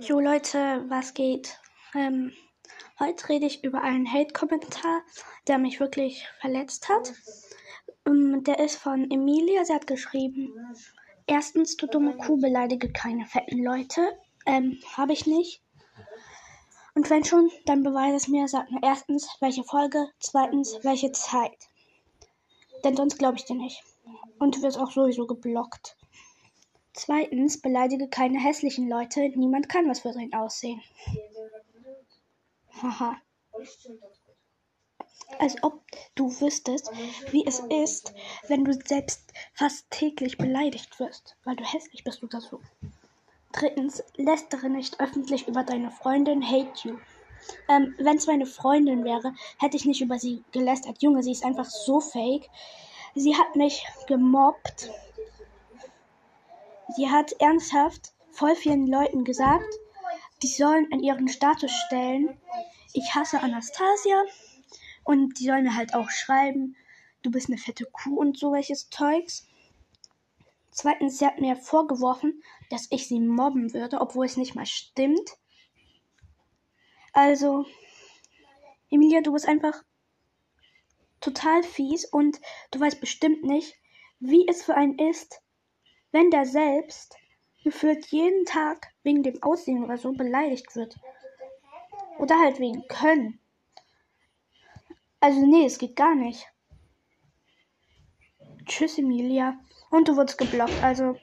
Jo Leute, was geht? Heute rede ich über einen Hate-Kommentar, der mich wirklich verletzt hat. Der ist von Emilia, sie hat geschrieben: Erstens, du dumme Kuh, beleidige keine fetten Leute. Habe ich nicht. Und wenn schon, dann beweise es mir, sag mir erstens, welche Folge, zweitens, welche Zeit. Denn sonst glaube ich dir nicht. Und du wirst auch sowieso geblockt. Zweitens, beleidige keine hässlichen Leute. Niemand kann was für sein Aussehen. Haha. Als ob du wüsstest, wie es ist, wenn du selbst fast täglich beleidigt wirst, weil du hässlich bist oder so. Drittens, lästere nicht öffentlich über deine Freundin, hate you. Wenn es meine Freundin wäre, hätte ich nicht über sie gelästert. Junge, sie ist einfach so fake. Sie hat mich gemobbt. Sie hat ernsthaft voll vielen Leuten gesagt, die sollen an ihren Status stellen: Ich hasse Anastasia. Und die sollen mir halt auch schreiben, du bist eine fette Kuh und so welches Zeugs. Zweitens, sie hat mir vorgeworfen, dass ich sie mobben würde, obwohl es nicht mal stimmt. Also, Emilia, du bist einfach total fies und du weißt bestimmt nicht, wie es für einen ist, wenn der selbst gefühlt jeden Tag wegen dem Aussehen oder so beleidigt wird. Oder halt wegen Können. Also nee, es geht gar nicht. Tschüss, Emilia. Und du wurdest geblockt, also...